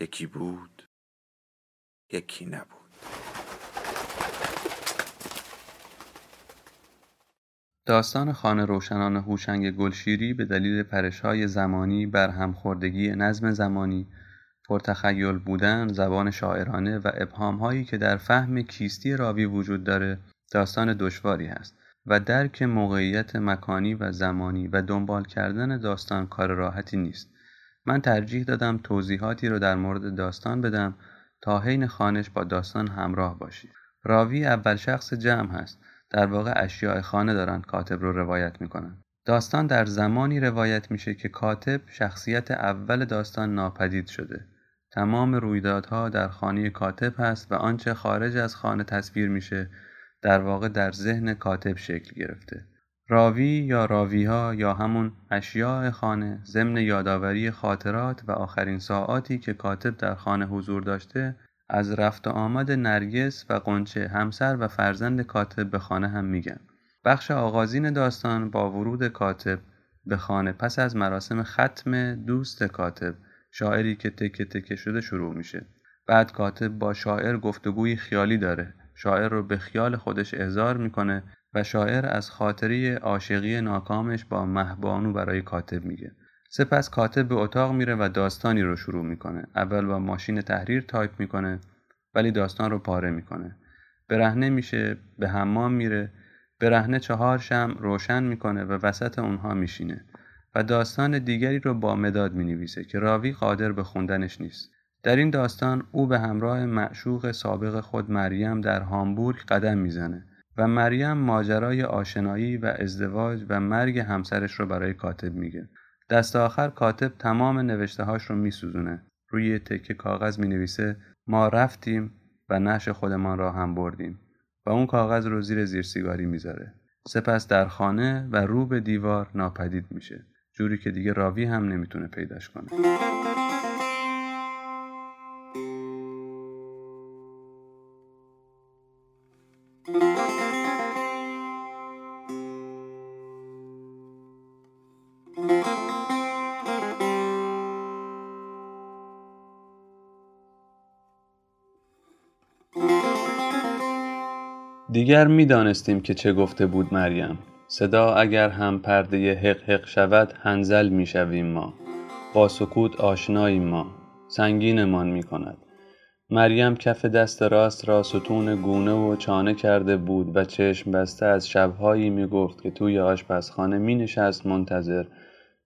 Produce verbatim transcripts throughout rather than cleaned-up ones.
یکی بود، یکی نبود. داستان خانه روشنان هوشنگ گلشیری به دلیل پرش‌های زمانی، برهمخوردگی نظم زمانی، پرتخیل بودن، زبان شاعرانه و ابهام‌هایی که در فهم کیستی راوی وجود داره، داستان دشواری است و درک موقعیت مکانی و زمانی و دنبال کردن داستان کار راحتی نیست. من ترجیح دادم توضیحاتی رو در مورد داستان بدم تا حین خوانش با داستان همراه باشید. راوی اول شخص جمع هست. در واقع اشیاء خانه دارن کاتب رو روایت میکنن. داستان در زمانی روایت میشه که کاتب شخصیت اول داستان ناپدید شده. تمام رویدادها در خانه کاتب هست و آنچه خارج از خانه تصویر میشه در واقع در ذهن کاتب شکل گرفته. راوی یا راویها یا همون اشیاء خانه ضمن یادآوری خاطرات و آخرین ساعاتی که کاتب در خانه حضور داشته از رفت و آمد نرگس و قنچه همسر و فرزند کاتب به خانه هم میگن. بخش آغازین داستان با ورود کاتب به خانه پس از مراسم ختم دوست کاتب، شاعری که تکه تکه شده، شروع میشه. بعد کاتب با شاعر گفتگوی خیالی داره. شاعر رو به خیال خودش احضار میکنه و شاعر از خاطره عاشقی ناکامش با مهبانو برای کاتب میگه. سپس کاتب به اتاق میره و داستانی رو شروع میکنه. اول با ماشین تحریر تایپ میکنه ولی داستان رو پاره میکنه. برهنه میشه، به حمام میره، برهنه چهار شمع روشن میکنه و وسط اونها میشینه و داستان دیگری رو با مداد مینویسه که راوی قادر به خوندنش نیست. در این داستان او به همراه معشوق سابق خود مریم در هامبورگ قدم میزنه و مریم ماجرای آشنایی و ازدواج و مرگ همسرش رو برای کاتب میگه. دست آخر کاتب تمام نوشته‌هاش رو میسوزونه. روی تکه کاغذ مینویسه ما رفتیم و نعش خودمان را هم بردیم و اون کاغذ رو زیر زیر سیگاری میذاره. سپس در خانه و رو به دیوار ناپدید میشه، جوری که دیگه راوی هم نمیتونه پیداش کنه. دیگر می دانستیم که چه گفته بود مریم. صدا اگر هم پرده حق حق شود هنزل می شویم ما. با سکوت آشناییم ما. سنگینمان می کند. مریم کف دست راست را ستون گونه و چانه کرده بود و چشم بسته از شبهایی می گفت که توی آشپزخانه می نشست منتظر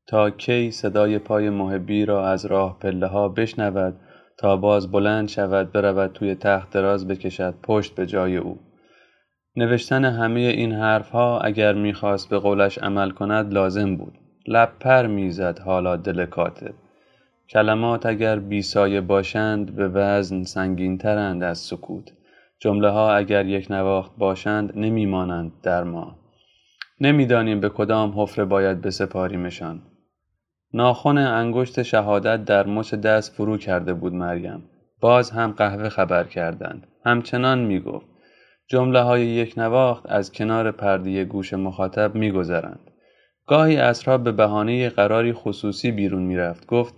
تا کی صدای پای محبی را از راه پله ها بشنود تا باز بلند شود، برود توی تخت دراز بکشد پشت به جای او. نوشتن همه این حرفها اگر میخواست به قولش عمل کند لازم بود. لب پر میزد حالا دل کاتب. کلمات اگر بیسایه باشند به وزن سنگین‌ترند از سکوت. جمله ها اگر یک نواخت باشند نمیمانند در ما. نمیدانیم به کدام حفره باید بسپاریمشان. ناخن انگشت شهادت در مچ دست فرو کرده بود مریم. باز هم قهوه خبر کردند. همچنان میگفت. جمله های یک نواخت از کنار پرده گوش مخاطب می گذرند. گاهی عصرها به بهانه قراری خصوصی بیرون می رفت. گفت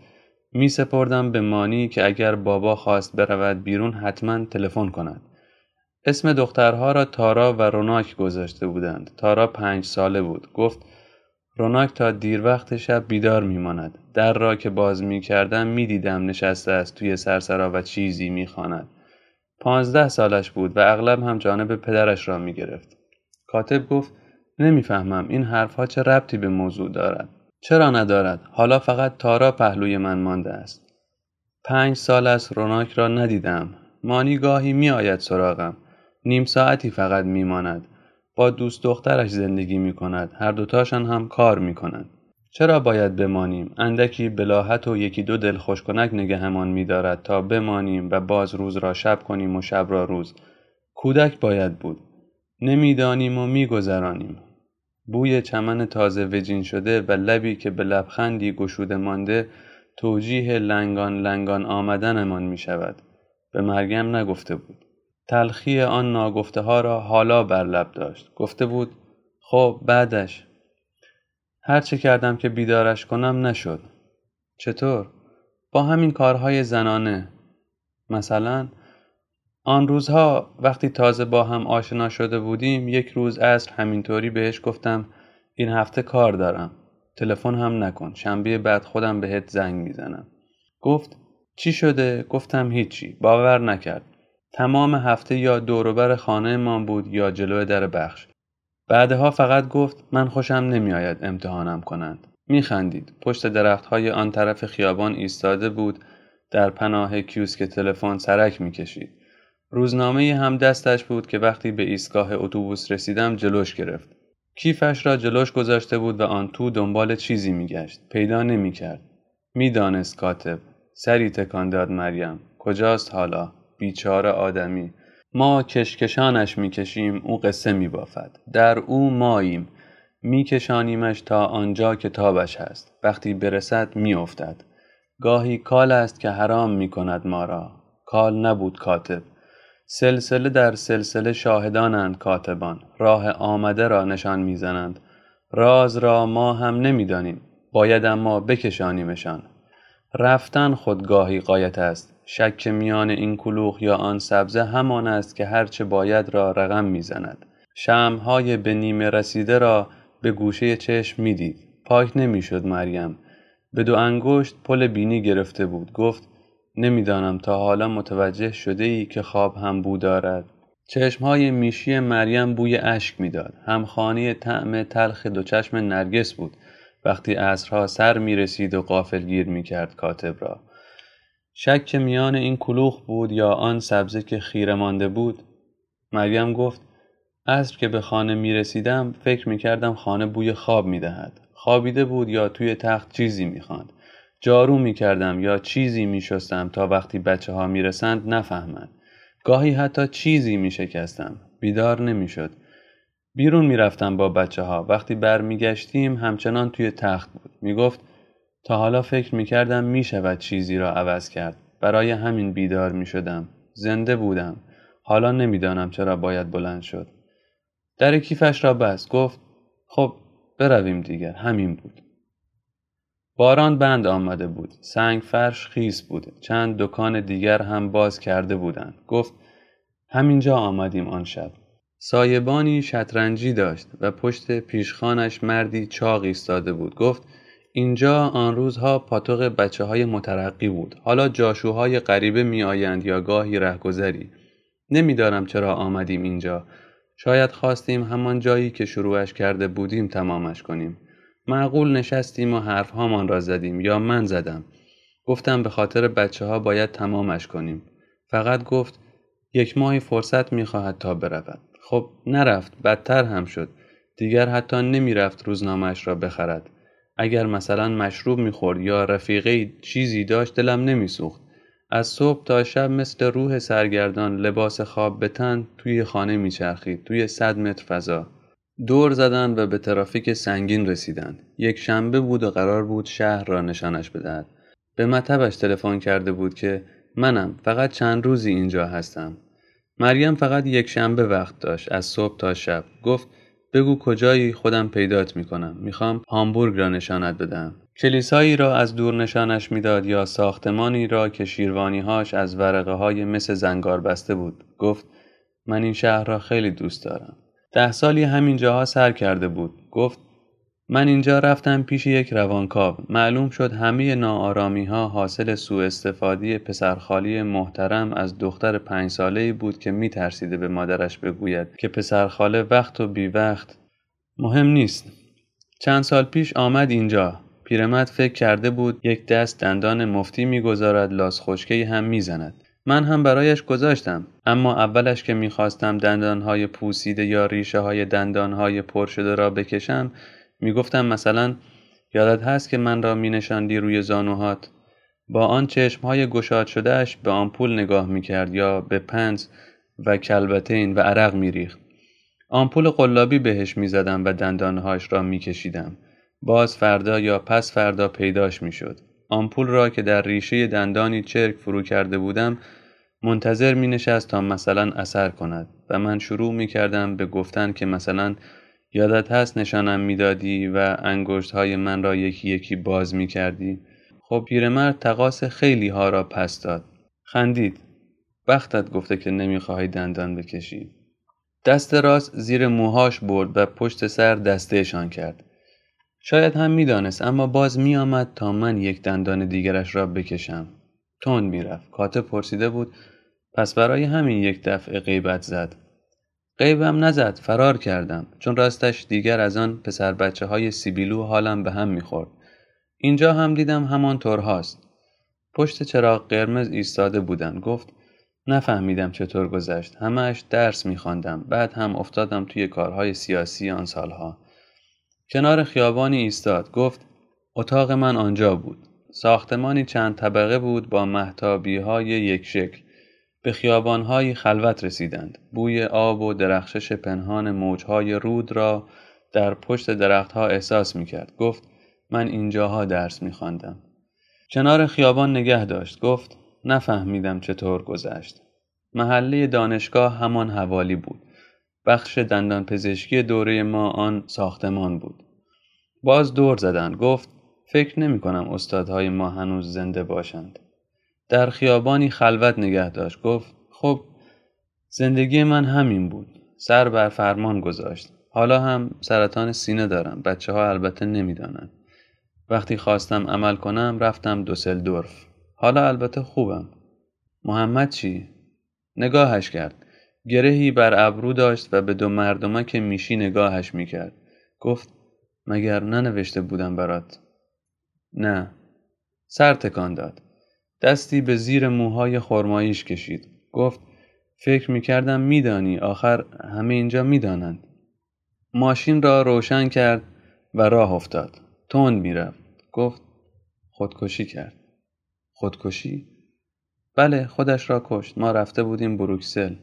می سپردم به مانی که اگر بابا خواست برود بیرون حتما تلفن کند. اسم دخترها را تارا و روناک گذاشته بودند. تارا پنج ساله بود. گفت روناک تا دیر وقت شب بیدار می ماند. در را که باز می کردم می دیدم نشسته است توی سرسرا و چیزی می خواند. پانزده سالش بود و اغلب هم جانب پدرش را می گرفت. کاتب گفت نمیفهمم این حرفها چه ربطی به موضوع دارد. چرا ندارد؟ حالا فقط تارا پهلوی من مانده است. پنج سال است روناک را ندیدم. مانی گاهی می آید سراغم. نیم ساعتی فقط می ماند. با دوست دخترش زندگی می کند. هر دوتاشان هم کار می کند. چرا باید بمانیم؟ اندکی بلاهت و یکی دو دلخوش کنک نگهمان می‌دارد تا بمانیم و باز روز را شب کنیم و شب را روز. کودک باید بود. نمیدانیم و میگذرانیم. بوی چمن تازه وجین شده و لبی که به لبخندی گشوده مانده توجیه لنگان لنگان آمدنمان می شود. به مریم نگفته بود. تلخی آن ناگفته ها را حالا بر لب داشت. گفته بود خب بعدش. هر چه کردم که بیدارش کنم نشد. چطور؟ با همین کارهای زنانه. مثلا آن روزها وقتی تازه با هم آشنا شده بودیم یک روز عصر همینطوری بهش گفتم این هفته کار دارم. تلفن هم نکن. شنبه بعد خودم بهت زنگ میزنم. گفت چی شده؟ گفتم هیچی. باور نکرد. تمام هفته یا دوروبر خانه من بود یا جلوی در بخش. بعدها فقط گفت من خوشم نمی آید امتحانم کنند. می خندید. پشت درخت های آن طرف خیابان ایستاده بود. در پناه کیوسک تلفن سرک می کشید. روزنامه هم دستش بود که وقتی به ایستگاه اتوبوس رسیدم جلوش گرفت. کیفش را جلوش گذاشته بود و آن تو دنبال چیزی می گشت. پیدا نمی کرد. می دانست کاتب. سری تکان داد مریم. کجاست حالا؟ بیچاره آدمی. ما کشکشانش میکشیم، او قصه میبافد. در او ماییم، میکشانیمش تا آنجا که تابش هست. وقتی برسد میافتد. گاهی کال است که حرام میکند ما را. کال نبود کاتب. سلسله در سلسله شاهدانند کاتبان. راه آمده را نشان میزنند. راز را ما هم نمیدانیم. باید اما بکشانیمشان. رفتن خود گاهی غایت است. شک میان این کلوخ یا آن سبزه همان است که هرچه باید را رقم میزند. شمع‌های به نیمه رسیده را به گوشه چشم میدید. پاک نمیشد مریم. به دو انگشت پل بینی گرفته بود. گفت نمیدانم تا حالا متوجه شده ای که خواب هم بو دارد. چشم‌های میشی مریم بوی اشک میداد. همخوانی طعم تلخ دو چشم نرگس بود. وقتی عصرها سر میرسید و غافلگیر میکرد کاتب را. شک میان این کلوخ بود یا آن سبزه که خیره مانده بود. مریم گفت عصر که به خانه می رسیدم فکر می کردم خانه بوی خواب می دهد. خوابیده بود یا توی تخت چیزی می خواند. جارو می کردم یا چیزی می شستم تا وقتی بچه ها می رسند نفهمند. گاهی حتی چیزی می شکستم. بیدار نمی شد. بیرون می رفتم با بچه ها. وقتی بر می گشتیم همچنان توی تخت بود. می گفت تا حالا فکر میکردم میشود چیزی را عوض کرد. برای همین بیدار میشدم. زنده بودم. حالا نمیدانم چرا باید بلند شد. در کیفش را بست. گفت خب برویم دیگر. همین بود. باران بند آمده بود. سنگ فرش خیس بود. چند دکان دیگر هم باز کرده بودند. گفت همینجا آمدیم آن شب. سایبانی شطرنجی داشت و پشت پیشخانش مردی چاق ایستاده بود. گفت اینجا آن روزها پاتوق بچه های مترقی بود. حالا جاشوهای غریبه می آیند یا گاهی رهگذری. نمیدانم چرا آمدیم اینجا. شاید خواستیم همان جایی که شروعش کرده بودیم تمامش کنیم. معقول نشستیم و حرف هامان را زدیم یا من زدم. گفتم به خاطر بچه ها باید تمامش کنیم. فقط گفت یک ماهی فرصت می خواهد تا برود. خب نرفت. بدتر هم شد. دیگر حتی نمی رفت روزنامه‌اش را بخرد. اگر مثلا مشروب میخورد یا رفیقه چیزی داشت دلم نمیسوخت. از صبح تا شب مثل روح سرگردان لباس خواب به تن توی خانه میچرخید. توی صد متر فضا دور زدند و به ترافیک سنگین رسیدند. یک شنبه بود و قرار بود شهر را نشانش بدهد. به مطبش تلفن کرده بود که منم فقط چند روزی اینجا هستم. مریم فقط یک شنبه وقت داشت از صبح تا شب. گفت بگو کجایی خودم پیدات میکنم. میخوام هامبورگ را نشانت بدم. کلیسایی را از دور نشانش میداد یا ساختمانی را که شیروانیهاش از ورقه های مس زنگار بسته بود. گفت من این شهر را خیلی دوست دارم. ده سالی همین جاها سر کرده بود. گفت من اینجا رفتم پیش یک روانکاو. معلوم شد همه ناآرامی ها حاصل سوء استفاده پسرخالی محترم از دختر پنج ساله‌ای بود که میترسیده به مادرش بگوید که پسرخاله وقت و بی وقت مهم نیست. چند سال پیش آمد اینجا. پیرمرد فکر کرده بود یک دست دندان مفتی میگذارد لاس خشکی هم میزند. من هم برایش گذاشتم. اما اولش که میخواستم دندانهای پوسیده یا ریشه های دندانهای پر شده را بکشم میگفتم مثلا یادت هست که من را می نشاندی روی زانوهات؟ با آن چشمهای گشاد شدهش به آمپول نگاه می کرد یا به پنس و کلبتین و عرق می ریخت. آمپول قلابی بهش می زدم و دندانهاش را می کشیدم. باز فردا یا پس فردا پیداش می شد. آمپول را که در ریشه دندانی چرک فرو کرده بودم منتظر می نشست تا مثلا اثر کند و من شروع می کردم به گفتن که مثلا یادت هست نشانم می دادی و انگشت های من را یکی یکی باز می کردی؟ خب پیرمرد تقاص خیلی ها را پس داد. خندید. بختت گفته که نمی خواهی دندان بکشی. دست راست زیر موهاش برد و پشت سر دستهشان کرد. شاید هم می دانست اما باز می آمد تا من یک دندان دیگرش را بکشم. تند می رفت. کاتب پرسیده بود پس برای همین یک دفعه غیبت زد. غیبم نزد، فرار کردم چون راستش دیگر از آن پسر بچه های سیبیلو حالم به هم می خورد. اینجا هم دیدم همان طور هاست. پشت چراغ قرمز ایستاده بودم. گفت نفهمیدم چطور گذشت. همش درس می خواندم. بعد هم افتادم توی کارهای سیاسی آن سالها. کنار خیابانی ایستاد. گفت اتاق من آنجا بود. ساختمانی چند طبقه بود با مهتابی‌های یک شکل. به خیابان‌های خلوت رسیدند. بوی آب و درخشش پنهان موج‌های رود را در پشت درخت‌ها احساس می‌کرد. گفت من اینجاها درس می‌خواندم. کنار خیابان نگه داشت. گفت نفهمیدم چطور گذشت. محله دانشگاه همان حوالی بود. بخش دندان پزشکی دوره ما آن ساختمان بود. باز دور زدند. گفت فکر نمی کنم استادهای ما هنوز زنده باشند. در خیابانی خلوت نگه داشت. گفت خب زندگی من همین بود. سر بر فرمان گذاشت. حالا هم سرطان سینه دارم. بچه ها البته نمی دانند. وقتی خواستم عمل کنم رفتم دوسلدورف. حالا البته خوبم. محمد چی؟ نگاهش کرد. گرهی بر ابرو داشت و به دو مردمه که میشی نگاهش میکرد. گفت مگر ننوشته بودم برات؟ نه. سر تکان داد. دستی به زیر موهای خرماییش کشید. گفت فکر میکردم میدانی. آخر همه اینجا میدانند. ماشین را روشن کرد و راه افتاد. تند میرفت. گفت خودکشی کرد. خودکشی؟ بله خودش را کشت. ما رفته بودیم بروکسل.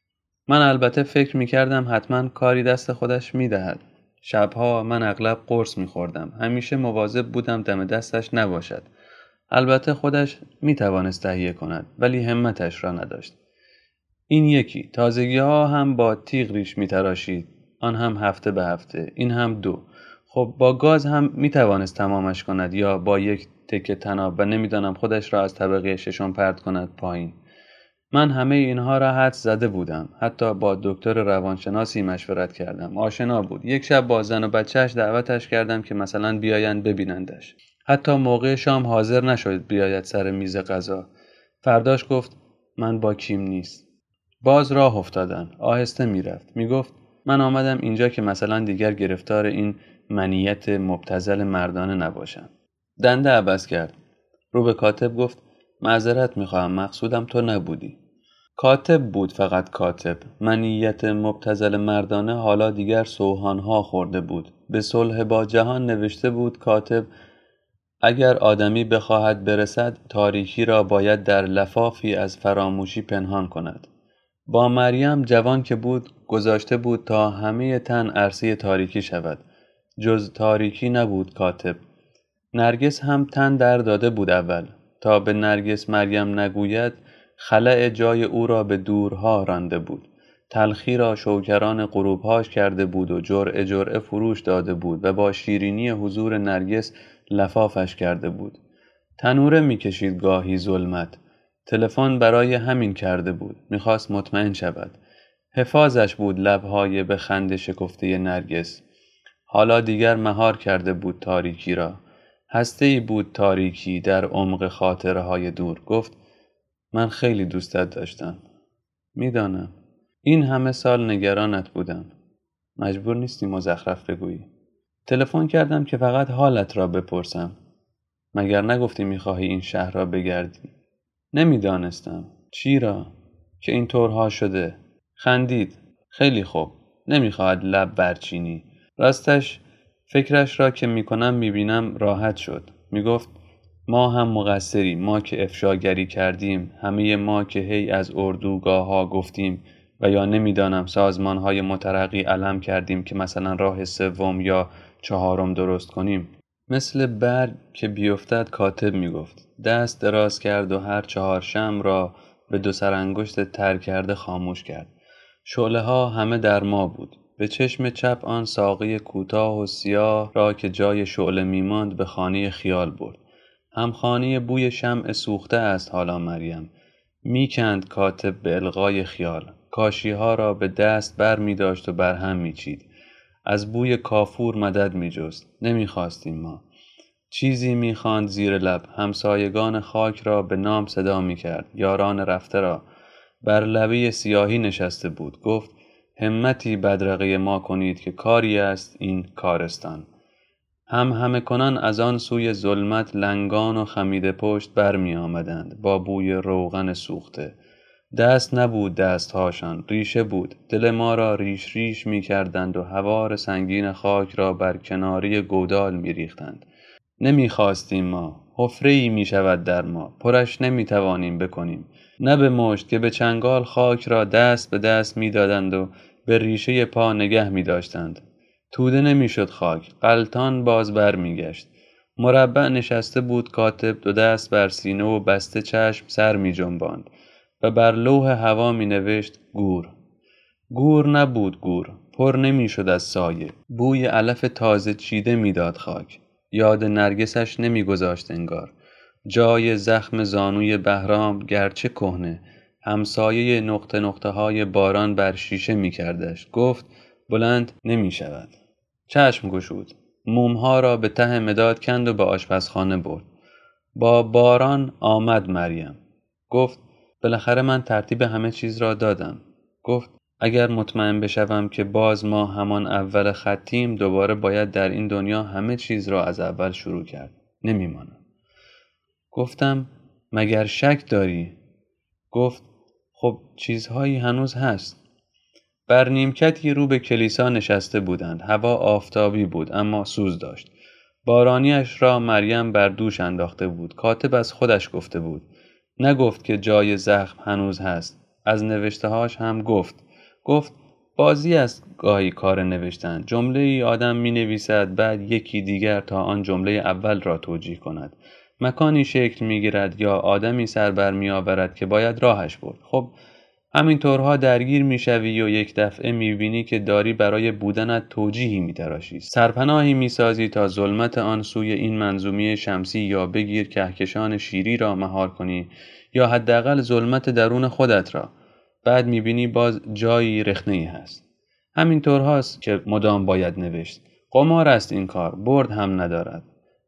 من البته فکر میکردم حتما کاری دست خودش میدهد. شبها من اغلب قرص میخوردم. همیشه مواظب بودم دم دستش نباشد. البته خودش میتوانست تهیه کند ولی همتش را نداشت. این یکی تازگی ها هم با تیغ ریش میتراشید. آن هم هفته به هفته. این هم دو. خب با گاز هم میتوانست تمامش کند یا با یک تکه تناب و نمیدانم خودش را از طبقه ششم پرت کند پایین. من همه اینها را حدس زده بودم. حتی با دکتر روانشناسی مشورت کردم. آشنا بود. یک شب با زن و بچهش دعوتش کردم که مثلا بیایند ببینندش. حتی موقع شام حاضر نشد بیاید سر میز غذا. فرداش گفت من با کیم نیست. باز راه افتادن. آهسته میرفت. میگفت من آمدم اینجا که مثلا دیگر گرفتار این منیت مبتذل مردانه نباشم. دنده عوض کرد. رو به کاتب گفت معذرت میخواهم مقصودم تو نبودی. کاتب بود فقط کاتب. منیت مبتذل مردانه حالا دیگر سوهانها خورده بود. به صلح با جهان نوشته بود کاتب اگر آدمی بخواهد برسد تاریکی را باید در لفافی از فراموشی پنهان کند. با مریم جوان که بود گذاشته بود تا همه تن عرصه تاریکی شود. جز تاریکی نبود کاتب. نرگس هم تن در داده بود اول. تا به نرگس مریم نگوید خلأ جای او را به دورها رانده بود. تلخی را شوکران غروبهاش کرده بود و جرعه جرعه فروش داده بود و با شیرینی حضور نرگس لفافش کرده بود. تنوره میکشید گاهی ظلمت. تلفن برای همین کرده بود. میخواست مطمئن شود. حفاظش بود لبهای به خنده شکفته نرگس. حالا دیگر مهار کرده بود تاریکی را. هسته‌ای بود تاریکی در عمق خاطره‌های دور. گفت من خیلی دوستت داشتم. میدانم. این همه سال نگرانت بودم. مجبور نیستی مزخرف بگویی. تلفن کردم که فقط حالت را بپرسم. مگر نگفتی میخواهی این شهر را بگردی؟ نمیدانستم. چی را؟ که این طورها شده. خندید. خیلی خوب. نمیخواهد لب برچینی. راستش فکرش را که میکنم میبینم راحت شد. میگفت ما هم مقصریم، ما که افشاگری کردیم، همه ما که هی از اردوگاه ها گفتیم و یا نمیدانم سازمان های مترقی علم کردیم که مثلا راه سوم یا چهارم درست کنیم. مثل برگ که بیفتد کاتب میگفت. دست دراز کرد و هر چهارشنبه را به دو سرانگشت تر کرده خاموش کرد. شعله ها همه در ما بود. به چشم چپ آن ساقی کوتاه و سیاه را که جای شعله میماند به خانه خیال برد. همخانه بوی شمع سوخته است حالا مریم. میکند کاتب به الغای خیال. کاشی ها را به دست بر می داشت و بر هم می چید. از بوی کافور مدد می جست. نمی خواستیم ما. چیزی می خواند زیر لب. همسایگان خاک را به نام صدا می کرد. یاران رفته را. بر لبه سیاهی نشسته بود. گفت همتی بدرقه ما کنید که کاری است این کارستان. هم همه کنان از آن سوی ظلمت لنگان و خمیده پشت بر می آمدند با بوی روغن سوخته. دست نبود دستهاشان، ریشه بود. دل ما را ریش ریش می کردند و هوار سنگین خاک را بر کناری گودال می ریختند. نمی خواستیم ما، حفره‌ای می شود در ما، پرش نمی توانیم بکنیم. نه به مشت که به چنگال خاک را دست به دست می دادند و به ریشه پا نگه می داشتند. توده نمی شد خاک، قلتان باز بر می گشت. مربع نشسته بود کاتب، دو دست بر سینه و بسته چشم سر می جنباند و بر لوح هوا می نوشت گور. گور نبود گور، پر نمی شد از سایه. بوی علف تازه چیده می داد خاک. یاد نرگسش نمی گذاشت انگار. جای زخم زانوی بهرام گرچه کهنه، همسایه نقطه نقطه های باران بر شیشه می کردش. گفت بلند نمی شود. چشم گشود. مومها را به ته مداد کند و به آشپزخانه برد. با باران آمد مریم. گفت بالاخره من ترتیب همه چیز را دادم. گفت اگر مطمئن بشوم که باز ما همان اول خطیم، دوباره باید در این دنیا همه چیز را از اول شروع کرد. نمیمانم. گفتم مگر شک داری؟ گفت خب چیزهایی هنوز هست. بر نیمکتی رو به کلیسا نشسته بودند. هوا آفتابی بود اما سوز داشت. بارانیش را مریم بر دوش انداخته بود. کاتب از خودش گفته بود. نگفت که جای زخم هنوز هست. از نوشتهاش هم گفت. گفت بازی است گاهی کار نوشتن. جمله ای آدم می نویسد بعد یکی دیگر تا آن جمله اول را توجیه کند. مکانی شکل می گیرد یا آدمی سر بر می آورد که باید راهش برد. خب همین طورها درگیر می شوی و یک دفعه می بینی که داری برای بودنت توجیهی می تراشی. سرپناهی می سازی تا ظلمت آن سوی این منظومه شمسی یا بگیر کهکشان شیری را مهار کنی یا حداقل ظلمت درون خودت را. بعد می بینی باز جایی رخنه‌ای هست. همین طورهاست که مدام باید نوشت. قمار است این کار، برد هم ندارد.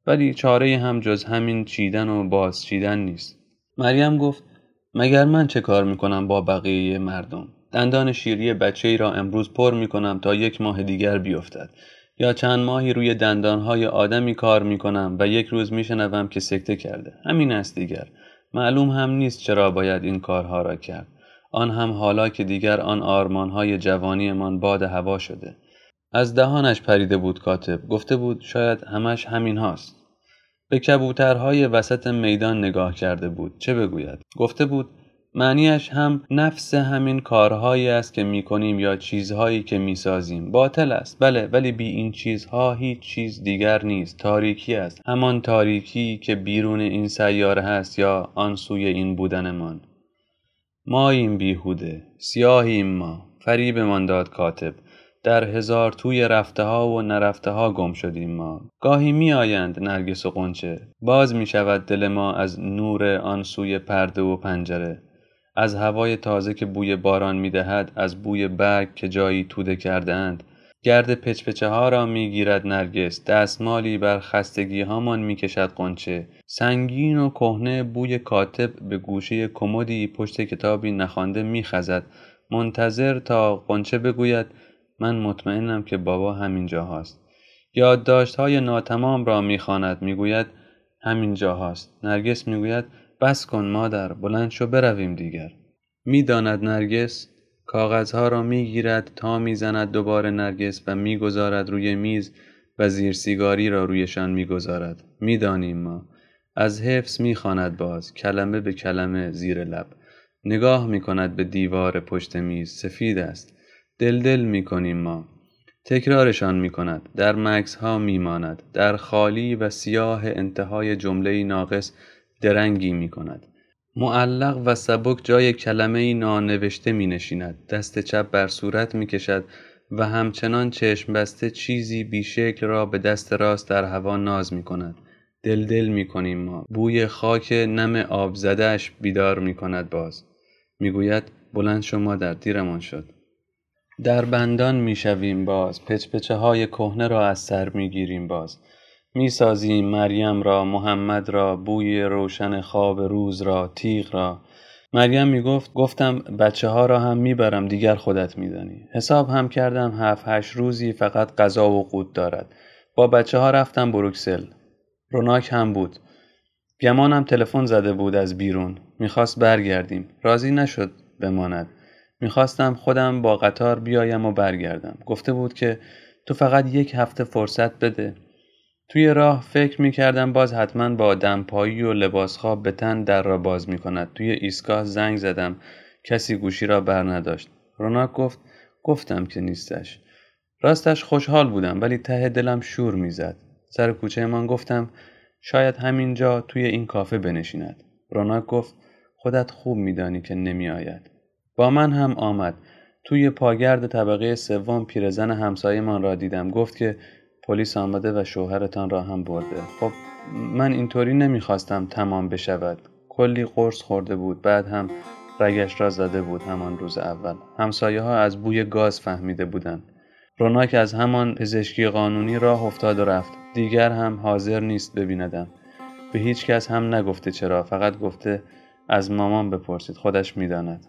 ولی چاره هم جز همین چیدن و باز چیدن نیست. مریم گفت مگر من چه کار میکنم با بقیه مردم؟ دندان شیری بچه‌ای را امروز پر میکنم تا یک ماه دیگر بیفتد، یا چند ماهی روی دندانهای آدمی کار میکنم و یک روز میشنوم که سکته کرده. همین است دیگر. معلوم هم نیست چرا باید این کارها را کرد. آن هم حالا که دیگر آن آرمانهای جوانیمان باد هوا شده. از دهانش پریده بود کاتب. گفته بود شاید همش همین هاست. به کبوترهای وسط میدان نگاه کرده بود. چه بگوید؟ گفته بود معنیش هم نفس همین کارهایی است که می کنیم یا چیزهایی که می سازیم. باطل است. بله، ولی بی این چیزها هیچ چیز دیگر نیست. تاریکی است. همان تاریکی که بیرون این سیاره هست یا آن سوی این بودنمان. ما این بیهوده. سیاهیم ما. فریبمان داد کاتب. در هزار توی رفته ها و نرفته ها گم شدیم ما. گاهی می آیند نرگس و غنچه. باز می شود دل ما از نور آن سوی پرده و پنجره، از هوای تازه که بوی باران می دهد، از بوی برگ که جایی توده کرده اند. گرد پچپچه ها را می گیرد نرگس، دستمالی بر خستگی هامان می کشد غنچه. سنگین و کهنه بوی کاتب به گوشه کمدی پشت کتابی نخوانده می خزد، منتظر تا غنچه بگوید من مطمئنم که بابا همین جا هاست. یادداشت های ناتمام را میخواند، میگوید همین جا هاست. نرگس میگوید بس کن مادر، بلند شو برویم دیگر. میداند نرگس. کاغذ ها را میگیرد، تا میزند دوباره نرگس و میگذارد روی میز و زیر سیگاری را رویشان می‌گذارد. می‌دانیم ما. از حفظ می‌خواند باز، کلمه به کلمه زیر لب. نگاه می‌کند به دیوار پشت میز، سفید است. دل دل می‌کنیم ما. تکرارشان می‌کند، در مکث‌ها می‌ماند، در خالی و سیاه انتهای جمله‌ای ناقص درنگی می‌کند. معلق و سبک جای کلمه‌ای نانوشته می‌نشیند، دست چپ بر صورت می‌کشد و همچنان چشم بسته چیزی بیشکل را به دست راست در هوا ناز می‌کند. دل دل می‌کنیم ما. بوی خاک نم آب زده‌اش بیدار می‌کند باز. می‌گوید بلند شما، در دیرمان شد. در بندان می‌شویم باز، پچ‌پچه‌های کهنه را از سر می‌گیریم باز. می‌سازیم مریم را، محمد را، بوی روشن خواب روز را، تیغ را. مریم میگفت گفتم بچه‌ها را هم میبرم، دیگر خودت میدانی. حساب هم کردم هفت هشت روزی فقط غذا و قود دارد. با بچه‌ها رفتم بروکسل. روناک هم بود. گمانم تلفن زده بود از بیرون. میخواست برگردیم. راضی نشد بماند. میخواستم خودم با قطار بیایم و برگردم. گفته بود که تو فقط یک هفته فرصت بده. توی راه فکر میکردم باز حتما با دمپایی و لباس خواب به تن در را باز میکند. توی ایستگاه زنگ زدم. کسی گوشی را بر نداشت. روناک گفت گفتم که نیستش. راستش خوشحال بودم ولی ته دلم شور میزد. سر کوچه من گفتم شاید همینجا توی این کافه بنشیند. روناک گفت خودت خوب میدانی که نمیآید. با من هم آمد. توی پاگرد طبقه سوم پیرزن همسایه‌مان را دیدم. گفت که پلیس آمده و شوهرتان را هم برده. خب من اینطوری نمیخواستم تمام بشود. کلی قرص خورده بود، بعد هم رگش را زده بود همان روز اول. همسایه ها از بوی گاز فهمیده بودند. روناک از همان پزشکی قانونی راه افتاد و رفت. دیگر هم حاضر نیست ببیندم. به هیچ کس هم نگفته چرا، فقط گفته از مامان بپرسید، خودش میداند.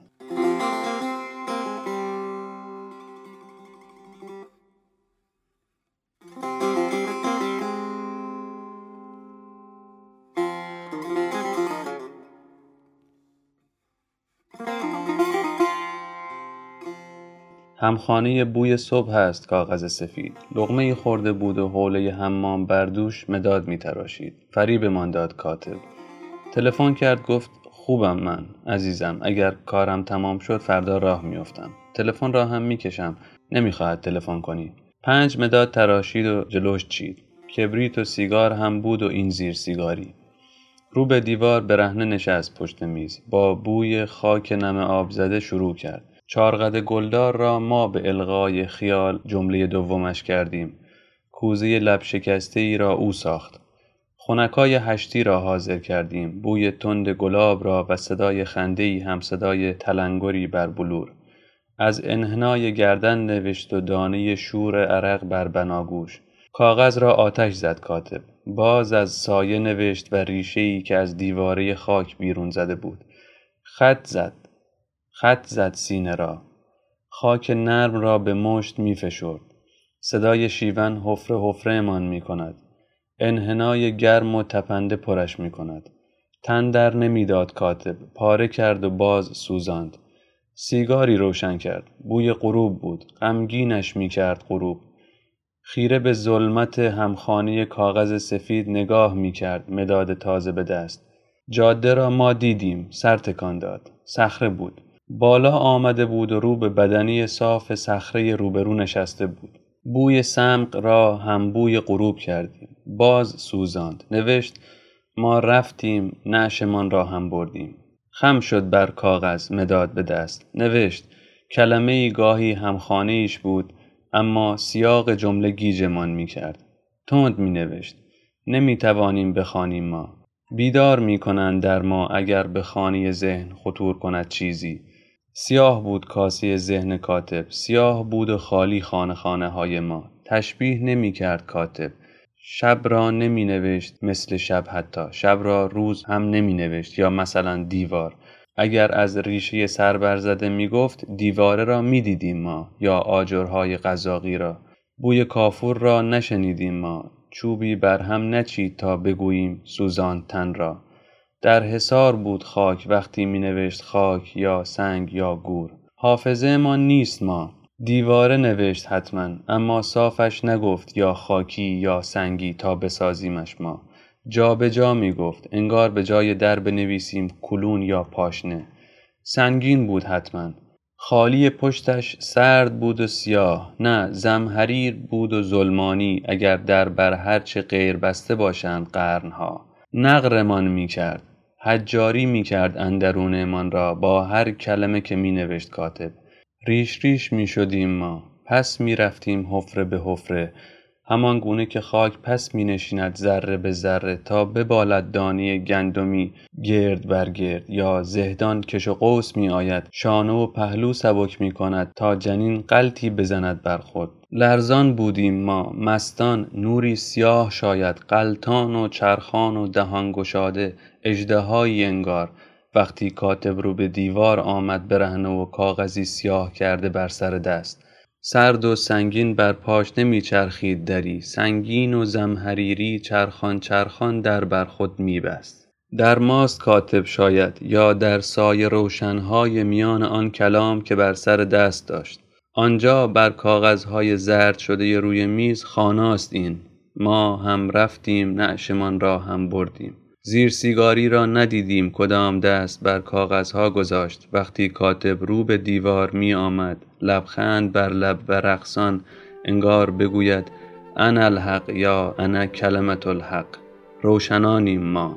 همخانه بوی صبح هست کاغذ سفید. لقمه‌ای خورده بود و حوله حمام بردوش مداد می‌تراشید. فریبمان داد کاتب. تلفن کرد گفت خوبم من عزیزم، اگر کارم تمام شد فردا راه می‌افتم. تلفن را هم می‌کشم. نمی‌خواهد تلفن کنی. پنج مداد تراشید و جلوش چید. کبریت و سیگار هم بود و این زیر سیگاری. رو به دیوار برهنه نشست پشت میز. با بوی خاک نم آب زده شروع کرد. چارقد گلدار را ما به الغای خیال جمله دومش کردیم. کوزه لب شکسته ای را او ساخت. خنکای هشتی را حاضر کردیم. بوی تند گلاب را و صدای خنده ای هم صدای تلنگری بر بلور. از انحنای گردن نوشت و دانه شور عرق بر بناگوش. کاغذ را آتش زد کاتب. باز از سایه نوشت و ریشه ای که از دیواره خاک بیرون زده بود. خط زد. خط زد سینه را. خاک نرم را به مشت می فشرد. صدای شیون حفره حفره مان می کند. انحنای گرم و تپنده پرش می کند. تن در نمی داد کاتب. پاره کرد و باز سوزاند. سیگاری روشن کرد. بوی غروب بود. غمگینش می کرد غروب. خیره به ظلمت همخانه کاغذ سفید نگاه می کرد. مداد تازه به دست. جاده را ما دیدیم. سر تکان داد. صخره بود. بالا آمده بود و رو به بدنی صاف صخره روبرو نشسته بود. بوی سمق را هم بوی غروب کردیم. باز سوزاند. نوشت ما رفتیم نعشمان را هم بردیم. خم شد بر کاغذ مداد به دست. نوشت کلمه ای گاهی همخانه ایش بود، اما سیاق جمله گیجمان می کرد. تند می نوشت. نمی توانیم بخوانیم ما. بیدار می کنند در ما اگر به خانه ذهن خطور کند چیزی. سیاه بود کاسه ذهن کاتب. سیاه بود و خالی خانه خانه های ما. تشبیه نمی کرد کاتب. شب را نمی نوشت مثل شب، حتی شب را روز هم نمی نوشت، یا مثلا دیوار. اگر از ریشه سر برزده می گفت دیواره را می دیدیم ما، یا آجرهای قزاقی را. بوی کافور را نشنیدیم ما. چوبی بر هم نچید تا بگوییم سوزان تن را. در حصار بود خاک وقتی می نوشت خاک یا سنگ یا گور. حافظه ما نیست ما. دیواره نوشت حتما، اما صافش نگفت یا خاکی یا سنگی تا بسازیمش ما. جا به جا می گفت، انگار به جای در بنویسیم کلون یا پاشنه. سنگین بود حتما. خالی پشتش سرد بود و سیاه، نه زمهریر بود و ظلمانی اگر در بر هرچه غیر بسته باشند قرنها. نقرمان می کرد، حجاری می کرد اندرون من را با هر کلمه که می نوشت کاتب. ریش ریش می شدیم ما، پس می رفتیم حفره به حفره، همان گونه که خاک پس می نشیند ذره به ذره تا ببالد دانه گندمی گرد بر گرد، یا زهدان کش و قوس می آید، شانه و پهلو سبک می کند تا جنین قلتی بزند بر خود. لرزان بودیم ما، مستان، نوری سیاه شاید، قلتان و چرخان و دهان گشاده، اژدهایی انگار. وقتی کاتب رو به دیوار آمد برهنه و کاغذی سیاه کرده بر سر دست، سرد و سنگین بر پاشنه می چرخید دری، سنگین و زمهریری چرخان چرخان در بر خود می بست. در ماست کاتب شاید، یا در سایه روشنهای میان آن کلام که بر سر دست داشت. آنجا بر کاغذهای زرد شده روی میز خاناست این، ما هم رفتیم نعشمان را هم بردیم. زیر سیگاری را ندیدیم کدام دست بر کاغذها گذاشت. وقتی کاتب رو به دیوار می آمد، لبخند بر لب و رقصان، انگار بگوید انا الحق یا انا کلمت الحق، روشنانیم ما.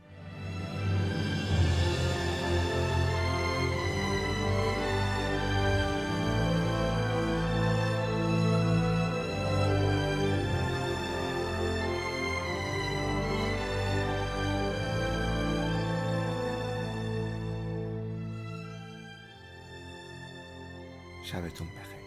شبتون بخیر.